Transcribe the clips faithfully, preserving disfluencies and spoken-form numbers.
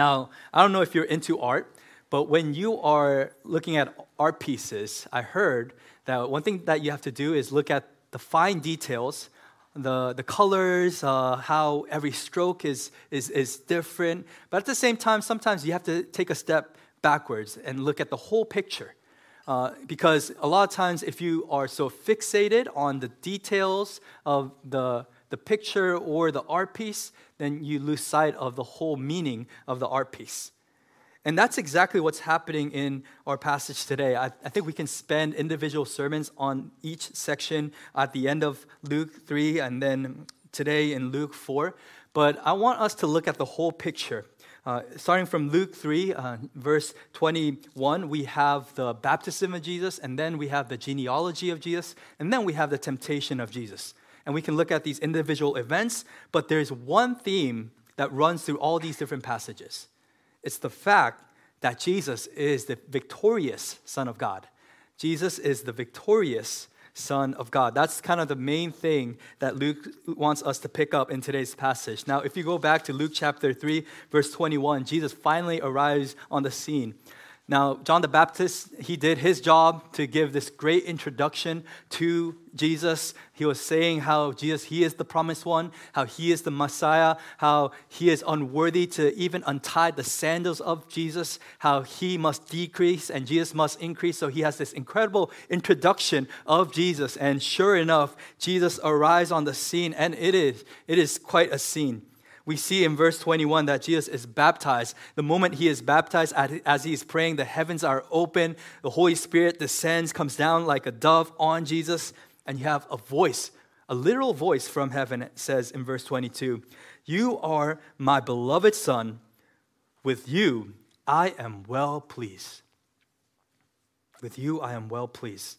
Now, I don't know if you're into art, but when you are looking at art pieces, I heard that one thing that you have to do is look at the fine details, the, the colors, uh, how every stroke is, is, is different. But at the same time, sometimes you have to take a step backwards and look at the whole picture. Uh, because a lot of times, if you are so fixated on the details of the, the picture or the art piece, then you lose sight of the whole meaning of the art piece. And that's exactly what's happening in our passage today. I, I think we can spend individual sermons on each section at the end of Luke three and then today in Luke four. But I want us to look at the whole picture. Uh, starting from Luke three, uh, verse twenty-one, we have the baptism of Jesus, and then we have the genealogy of Jesus, and then we have the temptation of Jesus. And we can look at these individual events, but there's one theme that runs through all these different passages. It's the fact that Jesus is the victorious Son of God. Jesus is the victorious Son of God. That's kind of the main thing that Luke wants us to pick up in today's passage. Now, if you go back to Luke chapter three, verse twenty-one, Jesus finally arrives on the scene. Now, John the Baptist, he did his job to give this great introduction to Jesus. He was saying how Jesus, he is the promised one, how he is the Messiah, how he is unworthy to even untie the sandals of Jesus, how he must decrease and Jesus must increase. So he has this incredible introduction of Jesus. And sure enough, Jesus arrives on the scene, and it is, it is quite a scene. We see in verse twenty-one that Jesus is baptized. The moment he is baptized, as he is praying, the heavens are open. The Holy Spirit descends, comes down like a dove on Jesus. And you have a voice, a literal voice from heaven, it says in verse twenty-two, "You are my beloved Son. With you, I am well pleased." With you, I am well pleased.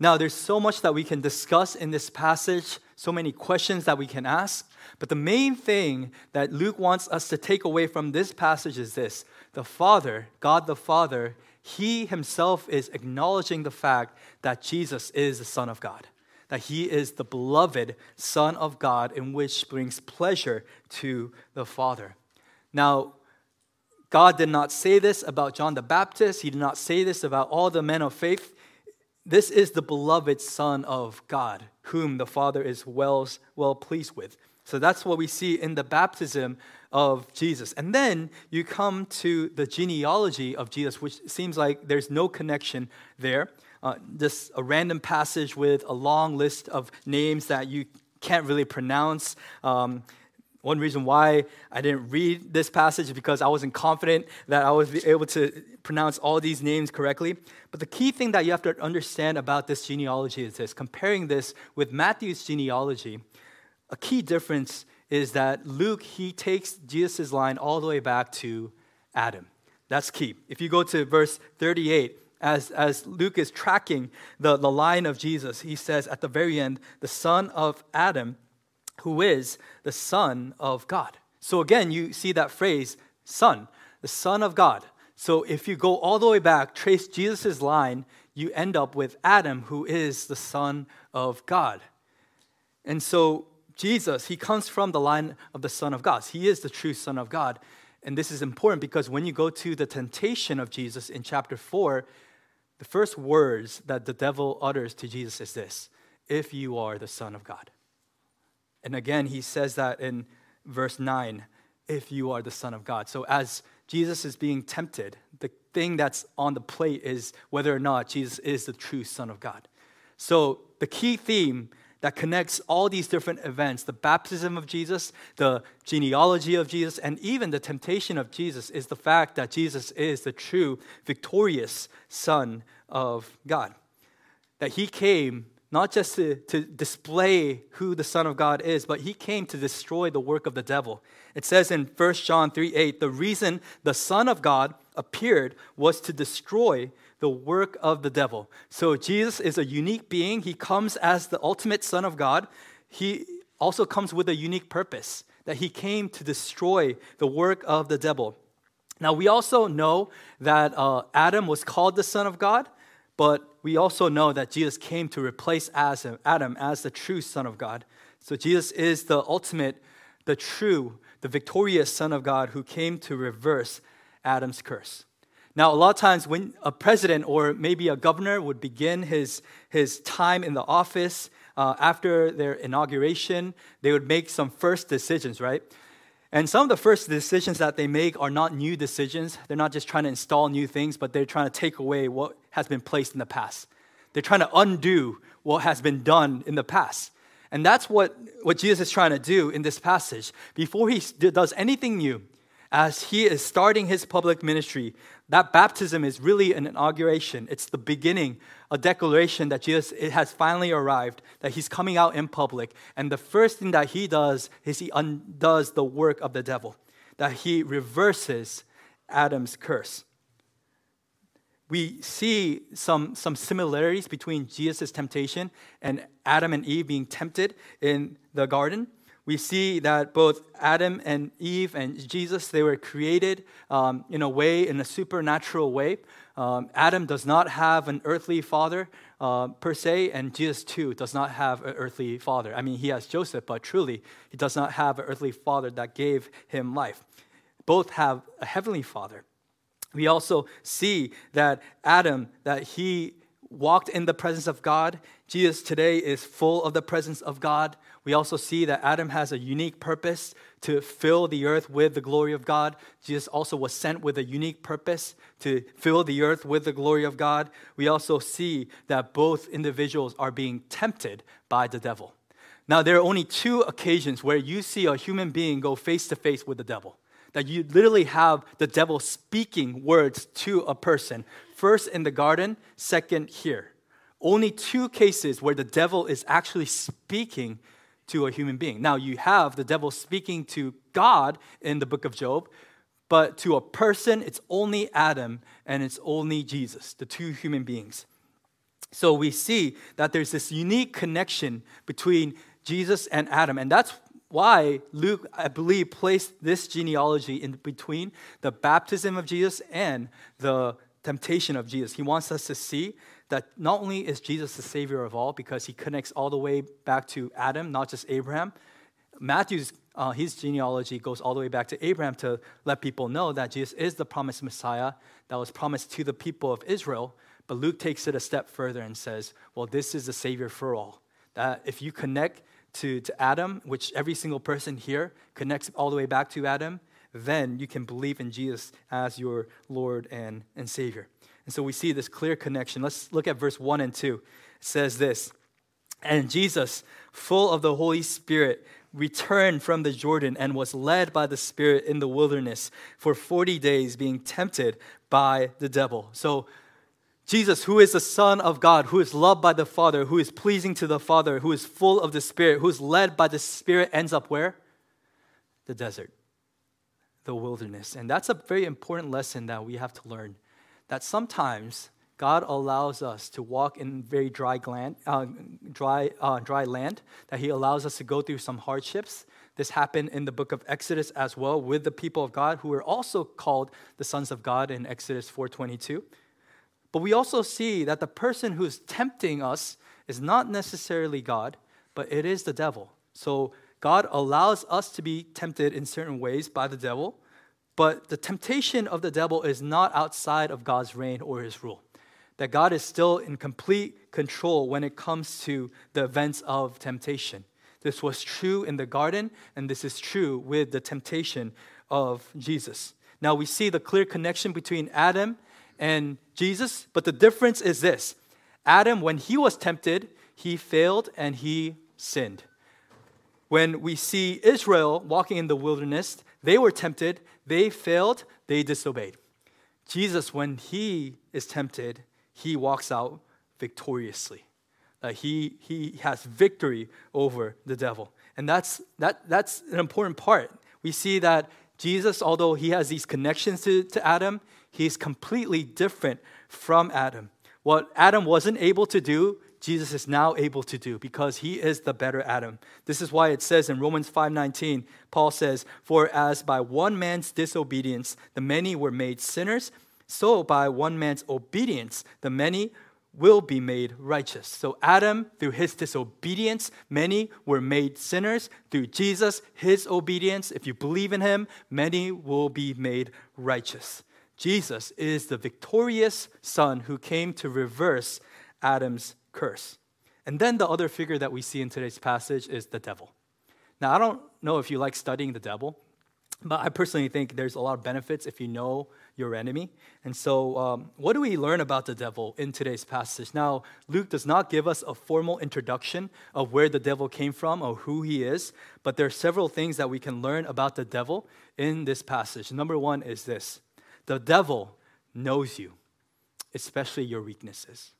Now, there's so much that we can discuss in this passage, so many questions that we can ask. But the main thing that Luke wants us to take away from this passage is this. The Father, God the Father, he himself is acknowledging the fact that Jesus is the Son of God, that he is the beloved Son of God, in which brings pleasure to the Father. Now, God did not say this about John the Baptist. He did not say this about all the men of faith. This is the beloved Son of God, whom the Father is well, well pleased with. So that's what we see in the baptism of Jesus. And then you come to the genealogy of Jesus, which seems like there's no connection there. Uh, just a random passage with a long list of names that you can't really pronounce. Um, one reason why I didn't read this passage is because I wasn't confident that I would be able to pronounce all these names correctly. But the key thing that you have to understand about this genealogy is this. Comparing this with Matthew's genealogy, a key difference is that Luke, he takes Jesus' line all the way back to Adam. That's key. If you go to verse thirty-eight, as, as Luke is tracking the, the line of Jesus, he says at the very end, "The son of Adam, who is the Son of God." So again, you see that phrase, Son, the Son of God. So if you go all the way back, trace Jesus' line, you end up with Adam, who is the Son of God. And so Jesus, he comes from the line of the Son of God. He is the true Son of God. And this is important because when you go to the temptation of Jesus in chapter four, the first words that the devil utters to Jesus is this, "If you are the Son of God." And again, he says that in verse nine, "If you are the Son of God." So as Jesus is being tempted, the thing that's on the plate is whether or not Jesus is the true Son of God. So the key theme that connects all these different events, the baptism of Jesus, the genealogy of Jesus, and even the temptation of Jesus, is the fact that Jesus is the true, victorious Son of God. That he came not just to, to display who the Son of God is, but he came to destroy the work of the devil. It says in First John three eight, "The reason the Son of God appeared was to destroy the work of the devil." So Jesus is a unique being. He comes as the ultimate Son of God. He also comes with a unique purpose, that he came to destroy the work of the devil. Now, we also know that uh, Adam was called the Son of God, but we also know that Jesus came to replace Adam as the true Son of God. So Jesus is the ultimate, the true, the victorious Son of God who came to reverse Adam's curse. Now, a lot of times when a president or maybe a governor would begin his, his time in the office uh, after their inauguration, they would make some first decisions, right? And some of the first decisions that they make are not new decisions. They're not just trying to install new things, but they're trying to take away what has been placed in the past. They're trying to undo what has been done in the past. And that's what, what Jesus is trying to do in this passage. Before he does anything new, as he is starting his public ministry, that baptism is really an inauguration. It's the beginning, a declaration that Jesus it has finally arrived, that he's coming out in public. And the first thing that he does is he undoes the work of the devil, that he reverses Adam's curse. We see some, some similarities between Jesus' temptation and Adam and Eve being tempted in the garden. We see that both Adam and Eve and Jesus, they were created um, in a way, in a supernatural way. Um, Adam does not have an earthly father uh, per se, and Jesus too does not have an earthly father. I mean, he has Joseph, but truly, he does not have an earthly father that gave him life. Both have a heavenly father. We also see that Adam, that he walked in the presence of God. Jesus today is full of the presence of God. We also see that Adam has a unique purpose to fill the earth with the glory of God. Jesus also was sent with a unique purpose to fill the earth with the glory of God. We also see that both individuals are being tempted by the devil. Now, there are only two occasions where you see a human being go face to face with the devil, that you literally have the devil speaking words to a person. First in the garden, second here. Only two cases where the devil is actually speaking to a human being. Now, you have the devil speaking to God in the book of Job, but to a person, it's only Adam and it's only Jesus, the two human beings. So we see that there's this unique connection between Jesus and Adam, and that's why Luke, I believe, placed this genealogy in between the baptism of Jesus and the temptation of Jesus. He wants us to see that not only is Jesus the Savior of all, because he connects all the way back to Adam, not just Abraham. Matthew's uh, his genealogy goes all the way back to Abraham to let people know that Jesus is the promised Messiah that was promised to the people of Israel. But Luke takes it a step further and says, well, this is the Savior for all. That if you connect To, to Adam, which every single person here connects all the way back to Adam, then you can believe in Jesus as your Lord and, and Savior. And so we see this clear connection. Let's look at verse one and two. It says this, "And Jesus, full of the Holy Spirit, returned from the Jordan and was led by the Spirit in the wilderness for forty days, being tempted by the devil." So Jesus, who is the Son of God, who is loved by the Father, who is pleasing to the Father, who is full of the Spirit, who is led by the Spirit, ends up where? The desert, the wilderness. And that's a very important lesson that we have to learn, that sometimes God allows us to walk in very dry, gland, uh, dry, uh, dry land, that he allows us to go through some hardships. This happened in the book of Exodus as well with the people of God, who were also called the sons of God in Exodus four twenty-two. But we also see that the person who's tempting us is not necessarily God, but it is the devil. So God allows us to be tempted in certain ways by the devil, but the temptation of the devil is not outside of God's reign or his rule. That God is still in complete control when it comes to the events of temptation. This was true in the garden, and this is true with the temptation of Jesus. Now we see the clear connection between Adam and Jesus, but the difference is this. Adam, when he was tempted, he failed and he sinned. When we see Israel walking in the wilderness, they were tempted, they failed, they disobeyed. Jesus, when he is tempted, he walks out victoriously. Uh, he, he has victory over the devil. And that's, that, that's an important part. We see that Jesus, although he has these connections to, to Adam, he's completely different from Adam. What Adam wasn't able to do, Jesus is now able to do because he is the better Adam. This is why it says in Romans five nineteen, Paul says, "For as by one man's disobedience the many were made sinners, so by one man's obedience the many will be made righteous. So Adam, through his disobedience, many were made sinners. Through Jesus, his obedience, if you believe in him, many will be made righteous. Jesus is the victorious Son who came to reverse Adam's curse. And then the other figure that we see in today's passage is the devil. Now, I don't know if you like studying the devil, but I personally think there's a lot of benefits if you know your enemy. And so um, what do we learn about the devil in today's passage? Now, Luke does not give us a formal introduction of where the devil came from or who he is, but there are several things that we can learn about the devil in this passage. Number one is this: the devil knows you, especially your weaknesses.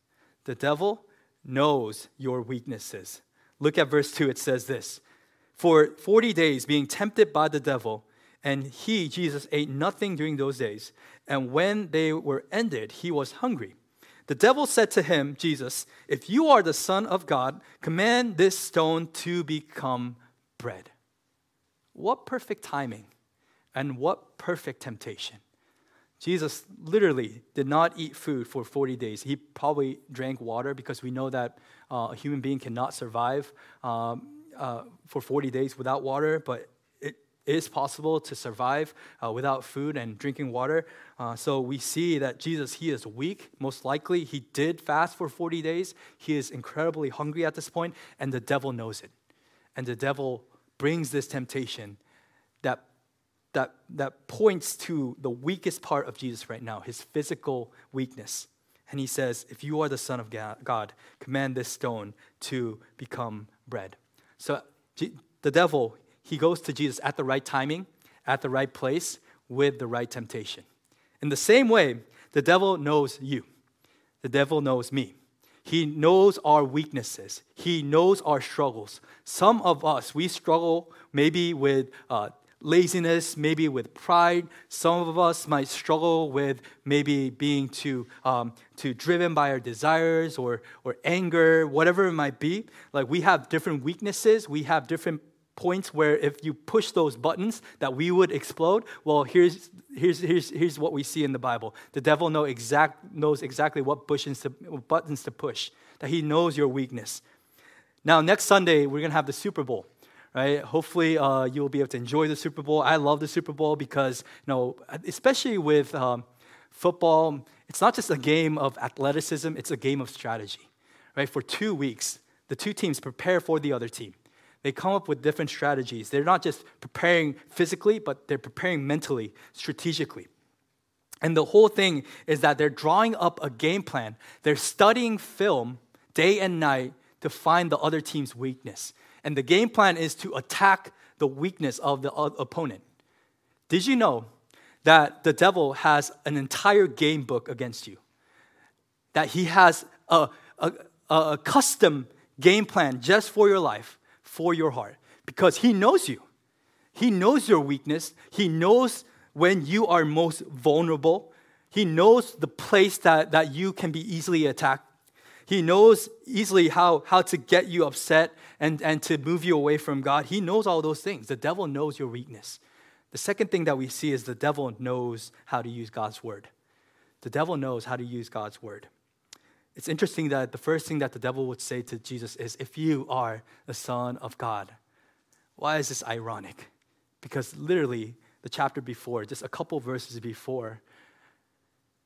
The devil knows your weaknesses. Look at verse two, it says this: for forty days being tempted by the devil, and he, Jesus, ate nothing during those days. And when they were ended, he was hungry. The devil said to him, Jesus, if you are the Son of God, command this stone to become bread. What perfect timing and what perfect temptation. Jesus literally did not eat food for forty days. He probably drank water because we know that uh, a human being cannot survive um, uh, for forty days without water, but it is possible to survive uh, without food and drinking water. Uh, so we see that Jesus, he is weak. Most likely, he did fast for forty days. He is incredibly hungry at this point, and the devil knows it. And the devil brings this temptation that, that, that points to the weakest part of Jesus right now, his physical weakness. And he says, if you are the Son of God, command this stone to become bread. So G- the devil, he goes to Jesus at the right timing, at the right place, with the right temptation. In the same way, the devil knows you. The devil knows me. He knows our weaknesses. He knows our struggles. Some of us, we struggle maybe with uh, laziness, maybe with pride. Some of us might struggle with maybe being too um, too driven by our desires or or anger, whatever it might be. Like, we have different weaknesses. We have different points where if you push those buttons that we would explode. Well, here's here's here's here's what we see in the Bible. The devil know exact knows exactly what buttons to, what buttons to push. That he knows your weakness. Now, next Sunday we're gonna have the Super Bowl, right? Hopefully, uh, you'll be able to enjoy the Super Bowl. I love the Super Bowl because, you know, especially with um, football, it's not just a game of athleticism. It's a game of strategy, right? For two weeks, the two teams prepare for the other team. They come up with different strategies. They're not just preparing physically, but they're preparing mentally, strategically. And the whole thing is that they're drawing up a game plan. They're studying film day and night to find the other team's weakness. And the game plan is to attack the weakness of the opponent. Did you know that the devil has an entire game book against you? That he has a, a, a custom game plan just for your life, for your heart, because he knows you. He knows your weakness. He knows when you are most vulnerable. He knows the place that, that you can be easily attacked. He knows easily how, how to get you upset and, and to move you away from God. He knows all those things. The devil knows your weakness. The second thing that we see is the devil knows how to use God's word. The devil knows how to use God's word. It's interesting that the first thing that the devil would say to Jesus is, if you are the Son of God. Why is this ironic? Because literally the chapter before, just a couple verses before,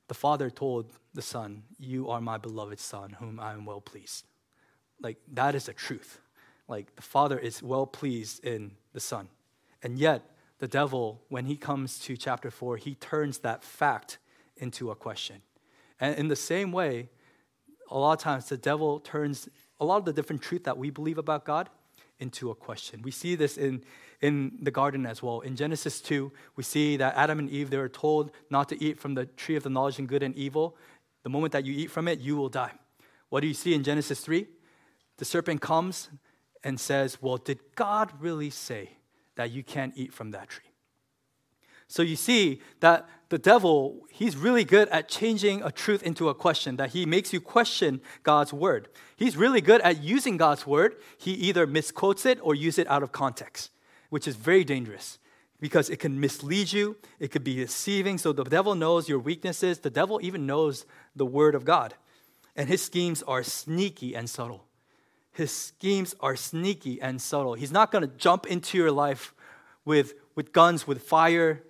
the Father told the Son, you are my beloved Son, whom I am well pleased. Like, that is the truth. Like, the Father is well pleased in the Son. And yet the devil, when he comes to chapter four, he turns that fact into a question. And in the same way, a lot of times the devil turns a lot of the different truth that we believe about God into a question. We see this in, in the garden as well. In Genesis two, we see that Adam and Eve, they were told not to eat from the tree of the knowledge of good and evil. The moment that you eat from it, you will die. What do you see in Genesis three? The serpent comes and says, well, did God really say that you can't eat from that tree? So you see that the devil, he's really good at changing a truth into a question, that he makes you question God's word. He's really good at using God's word. He either misquotes it or uses it out of context, which is very dangerous because it can mislead you. It could be deceiving. So the devil knows your weaknesses. The devil even knows the word of God. and his schemes are sneaky and subtle. His schemes are sneaky and subtle. He's not going to jump into your life with, with guns, with fire,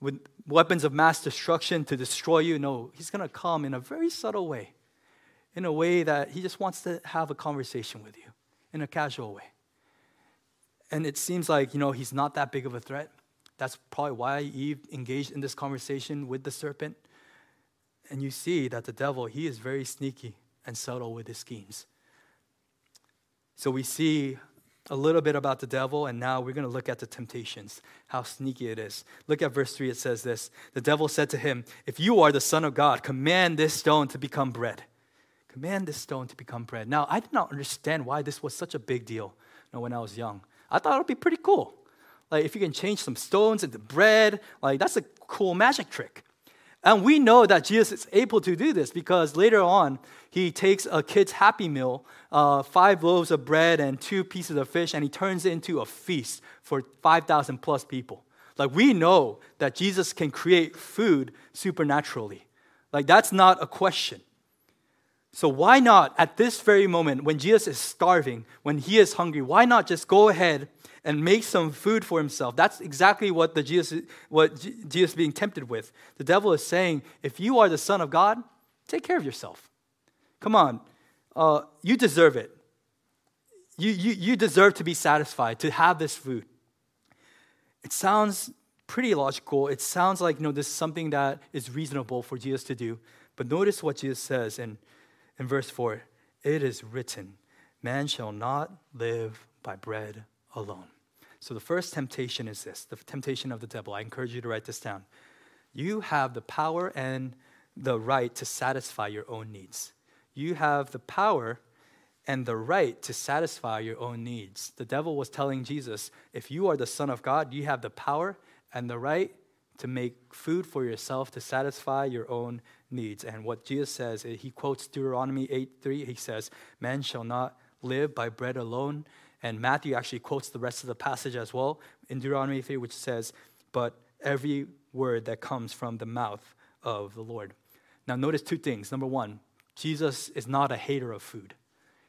with weapons of mass destruction to destroy you. No, he's going to come in a very subtle way, in a way that he just wants to have a conversation with you in a casual way. And it seems like, you know, he's not that big of a threat. That's probably why Eve engaged in this conversation with the serpent. And you see that the devil, he is very sneaky and subtle with his schemes. So we see a little bit about the devil, and now we're going to look at the temptations, how sneaky it is. Look at verse three, it says this. The devil said to him, "If you are the Son of God, command this stone to become bread." Command this stone to become bread. Now, I did not understand why this was such a big deal, you know, when I was young. I thought it would be pretty cool. Like, if you can change some stones into bread, like, that's a cool magic trick. And we know that Jesus is able to do this because later on, he takes a kid's Happy Meal, uh, five loaves of bread and two pieces of fish, and he turns it into a feast for five thousand plus people. Like, we know that Jesus can create food supernaturally. Like, that's not a question. So why not at this very moment when Jesus is starving, when he is hungry, why not just go ahead and make some food for himself? That's exactly what the Jesus, what G- Jesus is being tempted with. The devil is saying, if you are the Son of God, take care of yourself. Come on, uh, you deserve it. You, you, you deserve to be satisfied, to have this food. It sounds pretty logical. It sounds like, you know, this is something that is reasonable for Jesus to do. But notice what Jesus says in In verse four, it is written, man shall not live by bread alone. So the first temptation is this, the temptation of the devil. I encourage you to write this down. You have the power and the right to satisfy your own needs. You have the power and the right to satisfy your own needs. The devil was telling Jesus, if you are the Son of God, you have the power and the right to make food for yourself to satisfy your own needs. And what Jesus says, he quotes Deuteronomy eight three. He says, man shall not live by bread alone. And Matthew actually quotes the rest of the passage as well in Deuteronomy three, which says, but every word that comes from the mouth of the Lord. Now notice two things. Number one, Jesus is not a hater of food.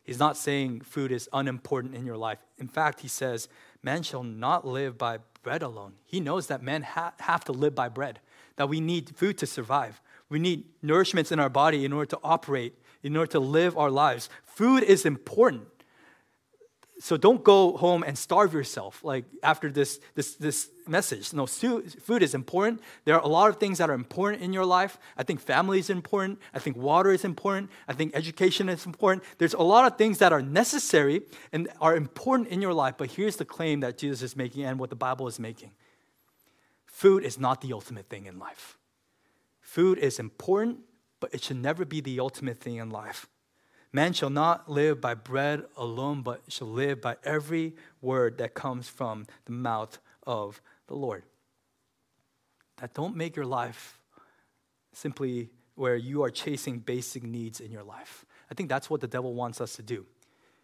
He's not saying food is unimportant in your life. In fact, he says, man shall not live by bread alone. He knows that men ha- have to live by bread, that we need food to survive. We need nourishments in our body in order to operate, in order to live our lives. Food is important. So don't go home and starve yourself like after this, this, this message. No, food is important. There are a lot of things that are important in your life. I think family is important. I think water is important. I think education is important. There's a lot of things that are necessary and are important in your life. But here's the claim that Jesus is making and what the Bible is making. Food is not the ultimate thing in life. Food is important, but it should never be the ultimate thing in life. Man shall not live by bread alone, but shall live by every word that comes from the mouth of the Lord. That don't make your life simply where you are chasing basic needs in your life. I think that's what the devil wants us to do.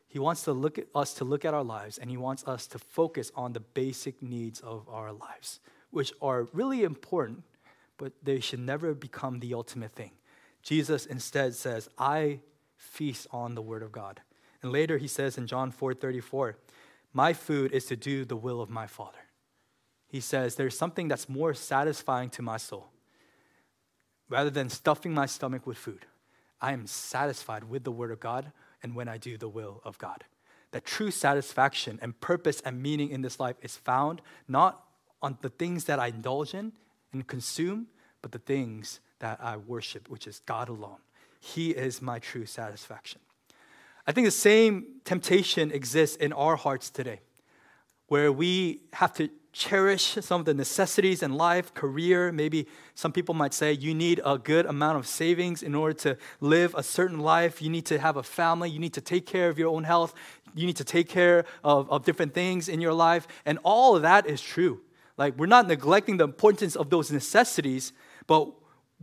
He wants to look at us to look at our lives, and he wants us to focus on the basic needs of our lives, which are really important, but they should never become the ultimate thing. Jesus instead says, I feast on the word of God. And later he says in John four thirty-four, my food is to do the will of my Father. He says, there's something that's more satisfying to my soul. Rather than stuffing my stomach with food, I am satisfied with the word of God and when I do the will of God. The true satisfaction and purpose and meaning in this life is found not on the things that I indulge in and consume, but the things that I worship, which is God alone. He is my true satisfaction. I think the same temptation exists in our hearts today, where we have to cherish some of the necessities in life, career. Maybe some people might say you need a good amount of savings in order to live a certain life. You need to have a family. You need to take care of your own health. You need to take care of, of different things in your life. And all of that is true. Like, we're not neglecting the importance of those necessities, but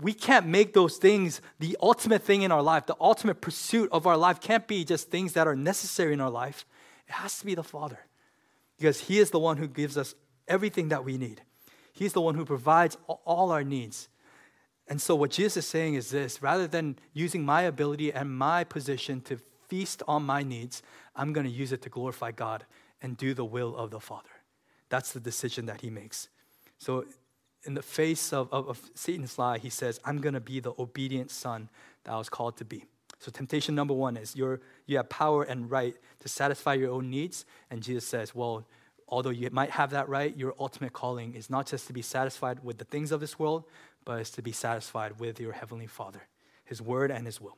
we can't make those things the ultimate thing in our life. The ultimate pursuit of our life can't be just things that are necessary in our life. It has to be the Father, because he is the one who gives us everything that we need. He's the one who provides all our needs. And so what Jesus is saying is this: rather than using my ability and my position to feast on my needs, I'm going to use it to glorify God and do the will of the Father. That's the decision that he makes. So in the face of, of, of Satan's lie, he says, I'm going to be the obedient son that I was called to be. So temptation number one is you're, you have power and right to satisfy your own needs. And Jesus says, well, although you might have that right, your ultimate calling is not just to be satisfied with the things of this world, but it's to be satisfied with your heavenly Father, his word and his will.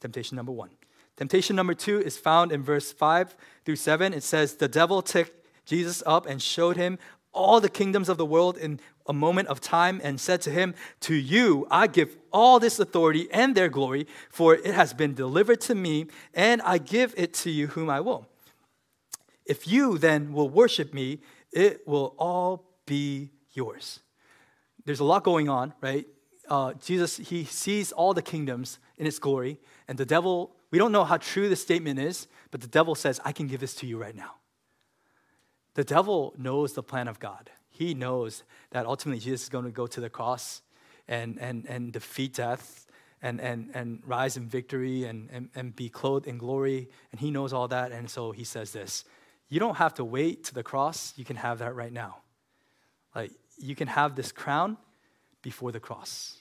Temptation number one. Temptation number two is found in verse five through seven. It says, the devil took Jesus up and showed him all the kingdoms of the world in a moment of time and said to him, to you I give all this authority and their glory, for it has been delivered to me, and I give it to you whom I will. If you then will worship me, it will all be yours. There's a lot going on, right? Uh, Jesus, he sees all the kingdoms in its glory, and the devil, we don't know how true this statement is, but the devil says, I can give this to you right now. The devil knows the plan of God. He knows that ultimately Jesus is going to go to the cross and, and, and defeat death and, and, and rise in victory and, and, and be clothed in glory. And he knows all that. And so he says this: you don't have to wait to the cross. You can have that right now. Like, you can have this crown before the cross.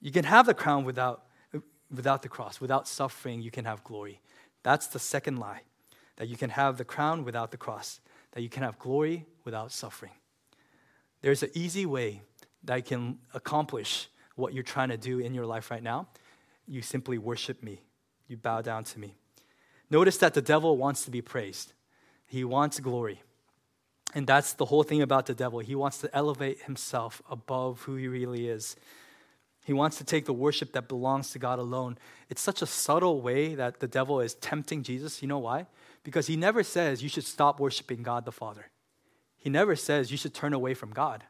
You can have the crown without, without the cross. Without suffering, you can have glory. That's the second lie, that you can have the crown without the cross, that you can have glory without suffering. There's an easy way that can accomplish what you're trying to do in your life right now. You simply worship me. You bow down to me. Notice that the devil wants to be praised. He wants glory. And that's the whole thing about the devil. He wants to elevate himself above who he really is. He wants to take the worship that belongs to God alone. It's such a subtle way that the devil is tempting Jesus. You know why? Because he never says you should stop worshiping God the Father. He never says you should turn away from God.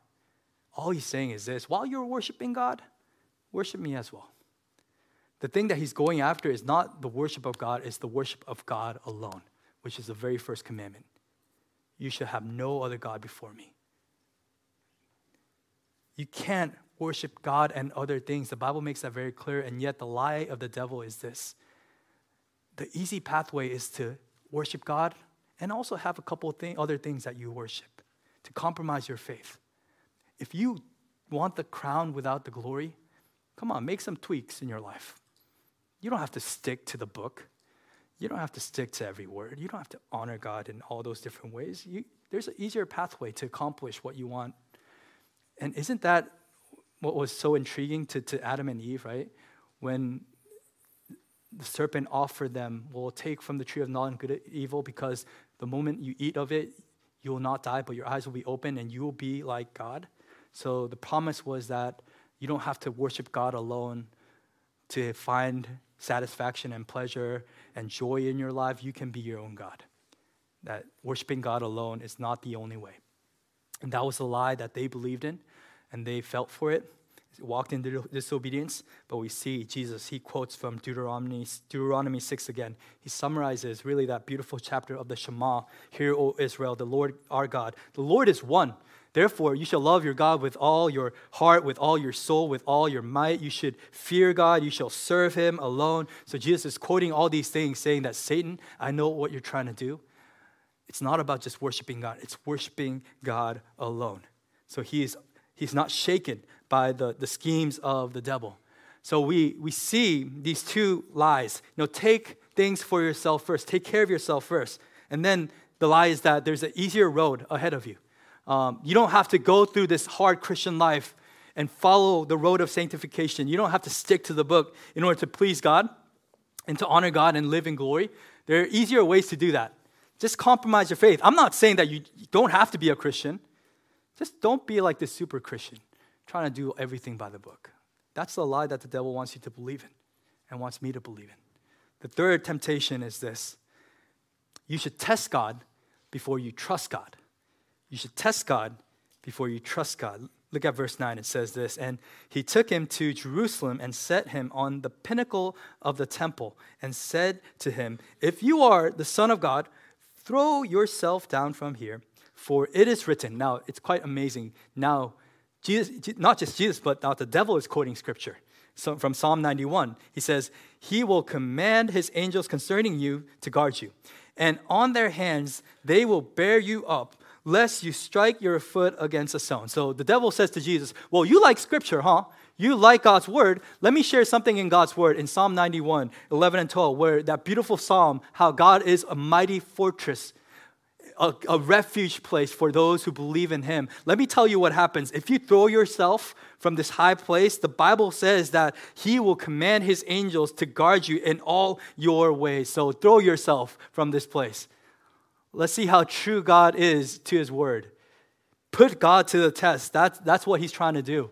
All he's saying is this: while you're worshiping God, worship me as well. The thing that he's going after is not the worship of God, it's the worship of God alone, which is the very first commandment. You should have no other God before me. You can't worship God and other things. The Bible makes that very clear, and yet the lie of the devil is this: the easy pathway is to worship God and also have a couple of thing, other things that you worship, to compromise your faith. If you want the crown without the glory, come on, make some tweaks in your life. You don't have to stick to the book. You don't have to stick to every word. You don't have to honor God in all those different ways. You, there's an easier pathway to accomplish what you want. And isn't that what was so intriguing to, to Adam and Eve, right? When the serpent offered them, we'll take from the tree of knowledge of good and evil, because the moment you eat of it, you will not die, but your eyes will be open and you will be like God. So the promise was that you don't have to worship God alone to find satisfaction and pleasure and joy in your life. You can be your own God. That worshiping God alone is not the only way. And that was a lie that they believed in, and they felt for it, walked into disobedience. But we see Jesus, he quotes from Deuteronomy, Deuteronomy six again. He summarizes really that beautiful chapter of the Shema. Hear, O Israel, the Lord our God. The Lord is one. Therefore, you shall love your God with all your heart, with all your soul, with all your might. You should fear God. You shall serve him alone. So Jesus is quoting all these things, saying that, Satan, I know what you're trying to do. It's not about just worshiping God. It's worshiping God alone. So he is He's not shaken by the, the schemes of the devil. So we, we see these two lies. You know, take things for yourself first. Take care of yourself first. And then the lie is that there's an easier road ahead of you. Um, you don't have to go through this hard Christian life and follow the road of sanctification. You don't have to stick to the book in order to please God and to honor God and live in glory. There are easier ways to do that. Just compromise your faith. I'm not saying that you don't have to be a Christian. Just don't be like this super Christian, trying to do everything by the book. That's the lie that the devil wants you to believe in and wants me to believe in. The third temptation is this: you should test God before you trust God. You should test God before you trust God. Look at verse nine. It says this: and he took him to Jerusalem and set him on the pinnacle of the temple and said to him, if you are the Son of God, throw yourself down from here. For it is written. Now, it's quite amazing. Now, Jesus, not just Jesus, but now the devil is quoting scripture. So from Psalm ninety-one, he says, "He will command his angels concerning you to guard you. And on their hands, they will bear you up, lest you strike your foot against a stone." So the devil says to Jesus, well, you like scripture, huh? You like God's word. Let me share something in God's word in Psalm ninety-one, eleven and twelve, where that beautiful psalm, how God is a mighty fortress, a, a refuge place for those who believe in him. Let me tell you what happens. If you throw yourself from this high place, the Bible says that he will command his angels to guard you in all your ways. So throw yourself from this place. Let's see how true God is to his word. Put God to the test. That's, that's what he's trying to do.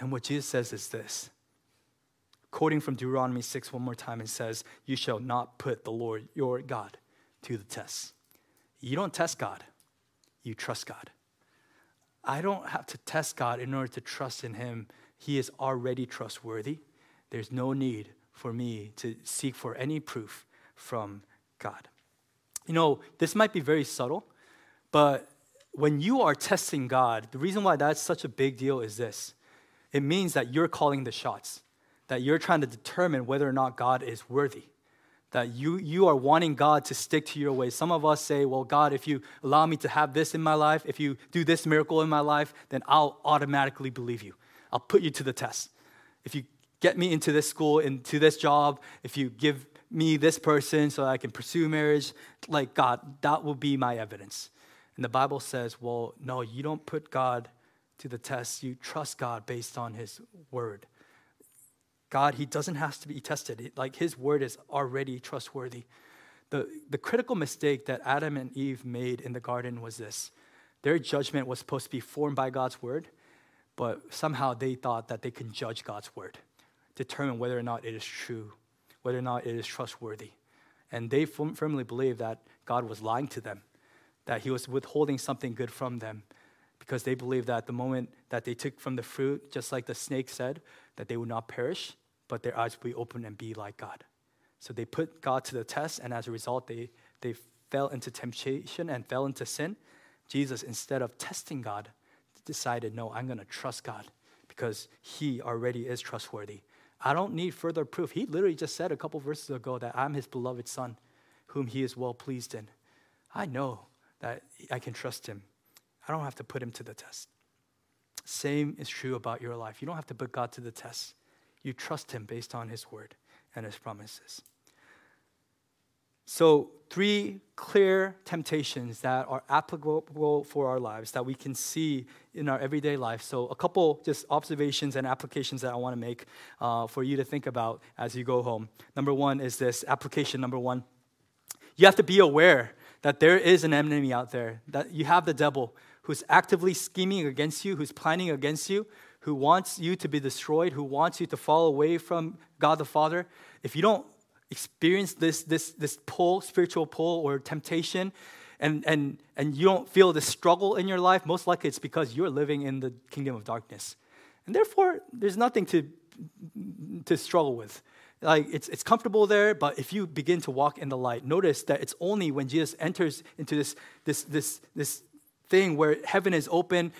And what Jesus says is this. Quoting from Deuteronomy six one more time, it says, "You shall not put the Lord your God to the test." You don't test God. You trust God. I don't have to test God in order to trust in him. He is already trustworthy. There's no need for me to seek for any proof from God. You know, this might be very subtle, but when you are testing God, the reason why that's such a big deal is this. It means that you're calling the shots, that you're trying to determine whether or not God is worthy, that you, you are wanting God to stick to your ways. Some of us say, well, God, if you allow me to have this in my life, if you do this miracle in my life, then I'll automatically believe you. I'll put you to the test. If you get me into this school, into this job, if you give me this person so I can pursue marriage, like, God, that will be my evidence. And the Bible says, well, no, you don't put God to the test. You trust God based on his word. God, he doesn't have to be tested. It, like his word is already trustworthy. The, the critical mistake that Adam and Eve made in the garden was this. Their judgment was supposed to be formed by God's word, but somehow they thought that they can judge God's word, determine whether or not it is true, whether or not it is trustworthy. And they firm, firmly believe that God was lying to them, that he was withholding something good from them, because they believed that the moment that they took from the fruit, just like the snake said, that they would not perish, but their eyes would be open and be like God. So they put God to the test, and as a result, they, they fell into temptation and fell into sin. Jesus, instead of testing God, decided, no, I'm going to trust God because he already is trustworthy. I don't need further proof. He literally just said a couple verses ago that I'm his beloved son, whom he is well pleased in. I know that I can trust him. I don't have to put him to the test. Same is true about your life. You don't have to put God to the test. You trust him based on his word and his promises. So three clear temptations that are applicable for our lives that we can see in our everyday life. So a couple just observations and applications that I want to make uh, for you to think about as you go home. Number one is this, application number one. You have to be aware that there is an enemy out there, that you have the devil who's actively scheming against you, who's planning against you, who wants you to be destroyed, who wants you to fall away from God the Father. If you don't experience this this this pull, spiritual pull or temptation, and and and you don't feel the struggle in your life, most likely it's because you're living in the kingdom of darkness, and therefore there's nothing to to struggle with. Like it's it's comfortable there, but if you begin to walk in the light, notice that it's only when Jesus enters into this this this this thing where heaven is open.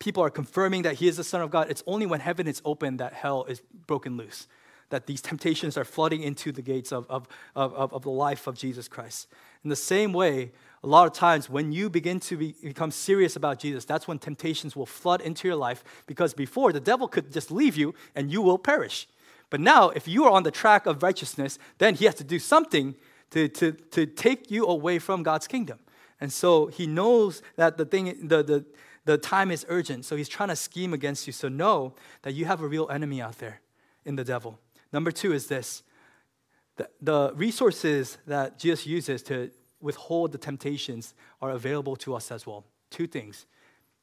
People are confirming that he is the Son of God. It's only when heaven is open that hell is broken loose, that these temptations are flooding into the gates of, of, of, of the life of Jesus Christ. In the same way, a lot of times when you begin to be, become serious about Jesus, that's when temptations will flood into your life, because before, the devil could just leave you and you will perish. But now, if you are on the track of righteousness, then he has to do something to, to, to take you away from God's kingdom. And so he knows that the thing, the, the, the time is urgent, so he's trying to scheme against you. So know that you have a real enemy out there in the devil. Number two is this. The, the resources that Jesus uses to withhold the temptations are available to us as well. Two things,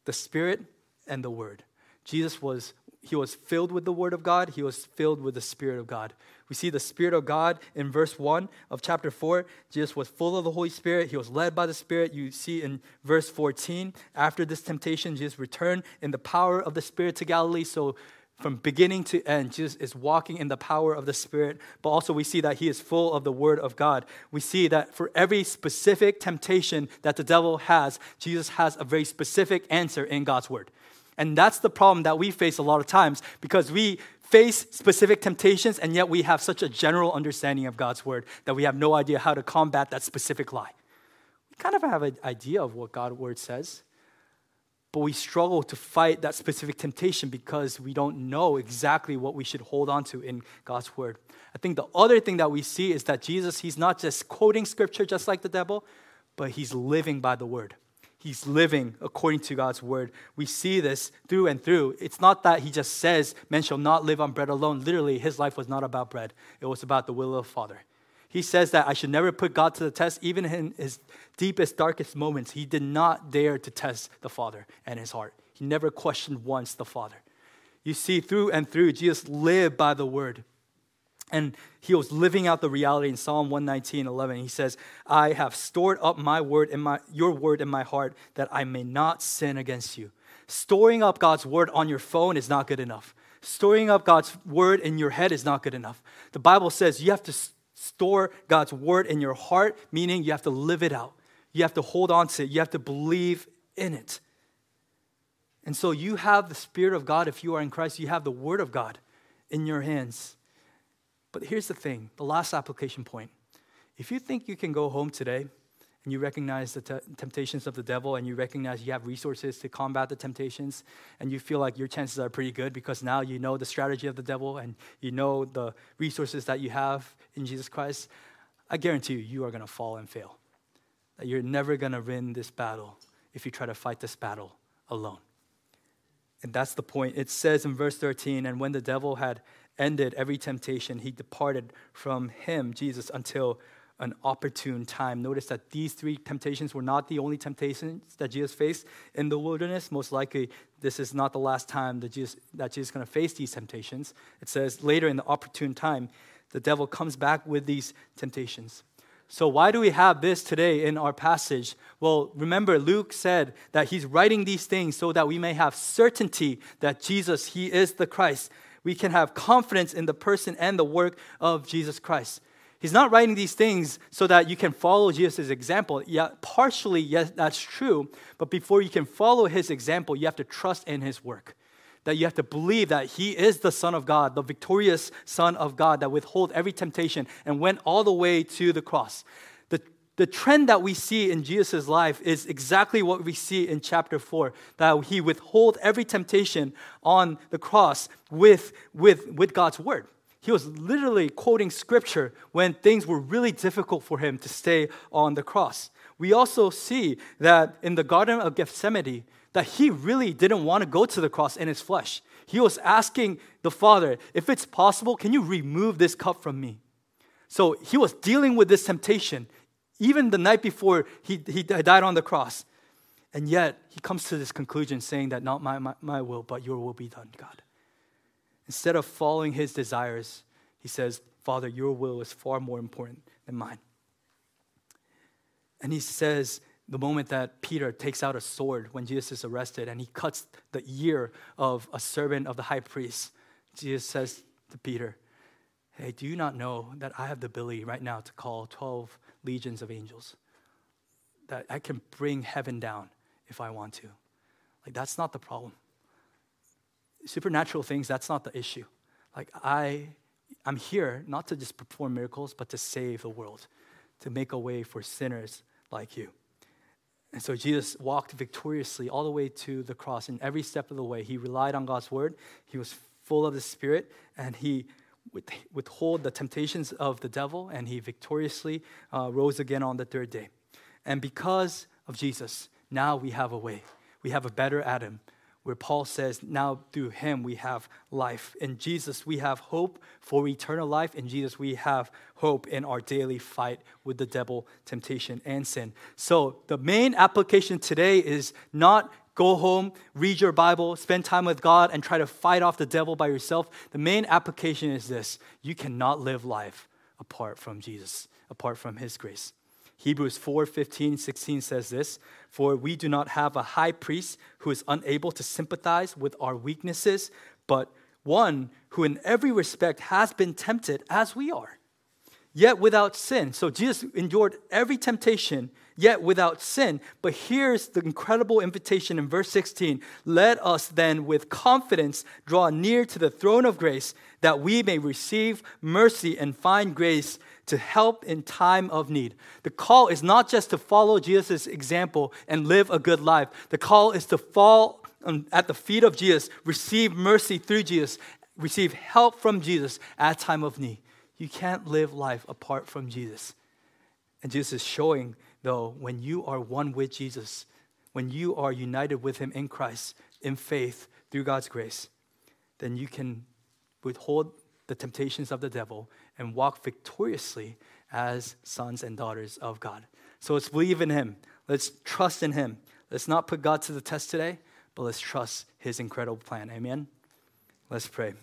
the Spirit and the Word. Jesus was, he was filled with the Word of God. He was filled with the Spirit of God. We see the Spirit of God in verse one of chapter four. Jesus was full of the Holy Spirit. He was led by the Spirit. You see in verse fourteen, after this temptation, Jesus returned in the power of the Spirit to Galilee. So from beginning to end, Jesus is walking in the power of the Spirit, but also we see that he is full of the Word of God. We see that for every specific temptation that the devil has, Jesus has a very specific answer in God's Word. And that's the problem that we face a lot of times, because we face specific temptations and yet we have such a general understanding of God's word that we have no idea how to combat that specific lie. We kind of have an idea of what God's word says, but we struggle to fight that specific temptation because we don't know exactly what we should hold on to in God's word. I think the other thing that we see is that Jesus, he's not just quoting scripture just like the devil, but he's living by the word. He's living according to God's word. We see this through and through. It's not that he just says, man shall not live on bread alone. Literally, his life was not about bread. It was about the will of the Father. He says that I should never put God to the test, even in his deepest, darkest moments. He did not dare to test the Father and his heart. He never questioned once the Father. You see, through and through, Jesus lived by the word. And he was living out the reality in Psalm one nineteen, eleven. He says, I have stored up my word in my, your word in my heart that I may not sin against you. Storing up God's word on your phone is not good enough. Storing up God's word in your head is not good enough. The Bible says you have to st- store God's word in your heart, meaning you have to live it out. You have to hold on to it. You have to believe in it. And so you have the Spirit of God. If you are in Christ, you have the word of God in your hands. But here's the thing, the last application point. If you think you can go home today and you recognize the te- temptations of the devil and you recognize you have resources to combat the temptations and you feel like your chances are pretty good because now you know the strategy of the devil and you know the resources that you have in Jesus Christ, I guarantee you, you are going to fall and fail. That you're never going to win this battle if you try to fight this battle alone. And that's the point. It says in verse thirteen, and when the devil had ended every temptation, he departed from him, Jesus, until an opportune time. Notice that these three temptations were not the only temptations that Jesus faced in the wilderness. Most likely, this is not the last time that Jesus, that Jesus is going to face these temptations. It says later in the opportune time, the devil comes back with these temptations. So why do we have this today in our passage? Well, remember Luke said that he's writing these things so that we may have certainty that Jesus, he is the Christ. We can have confidence in the person and the work of Jesus Christ. He's not writing these things so that you can follow Jesus' example. Yeah, partially, yes, that's true. But before you can follow his example, you have to trust in his work. That you have to believe that he is the Son of God, the victorious Son of God that withheld every temptation and went all the way to the cross. The, the trend that we see in Jesus' life is exactly what we see in chapter four, that he withheld every temptation on the cross with, with, with God's word. He was literally quoting scripture when things were really difficult for him to stay on the cross. We also see that in the Garden of Gethsemane, that he really didn't want to go to the cross in his flesh. He was asking the Father, if it's possible, can you remove this cup from me? So he was dealing with this temptation even the night before he, he died on the cross. And yet he comes to this conclusion saying that not my, my, my will, but your will be done, God. Instead of following his desires, he says, Father, your will is far more important than mine. And he says, the moment that Peter takes out a sword when Jesus is arrested and he cuts the ear of a servant of the high priest, Jesus says to Peter, hey, do you not know that I have the ability right now to call twelve legions of angels? That I can bring heaven down if I want to. Like, that's not the problem. Supernatural things, that's not the issue. Like, I, I'm here not to just perform miracles, but to save the world, to make a way for sinners like you. And so Jesus walked victoriously all the way to the cross. And every step of the way, he relied on God's word. He was full of the Spirit, and he withheld the temptations of the devil, and he victoriously uh, rose again on the third day. And because of Jesus, now we have a way. We have a better Adam, where Paul says, now through him we have life. In Jesus, we have hope for eternal life. In Jesus, we have hope in our daily fight with the devil, temptation, and sin. So the main application today is not go home, read your Bible, spend time with God, and try to fight off the devil by yourself. The main application is this: you cannot live life apart from Jesus, apart from his grace. Hebrews four, fifteen, sixteen says this, for we do not have a high priest who is unable to sympathize with our weaknesses, but one who in every respect has been tempted as we are, yet without sin. So Jesus endured every temptation, yet without sin. But here's the incredible invitation in verse sixteen. Let us then with confidence draw near to the throne of grace, that we may receive mercy and find grace to help in time of need. The call is not just to follow Jesus' example and live a good life. The call is to fall at the feet of Jesus, receive mercy through Jesus, receive help from Jesus at time of need. You can't live life apart from Jesus. And Jesus is showing, though, when you are one with Jesus, when you are united with him in Christ, in faith, through God's grace, then you can withhold the temptations of the devil and walk victoriously as sons and daughters of God. So let's believe in him. Let's trust in him. Let's not put God to the test today, but let's trust his incredible plan. Amen? Let's pray.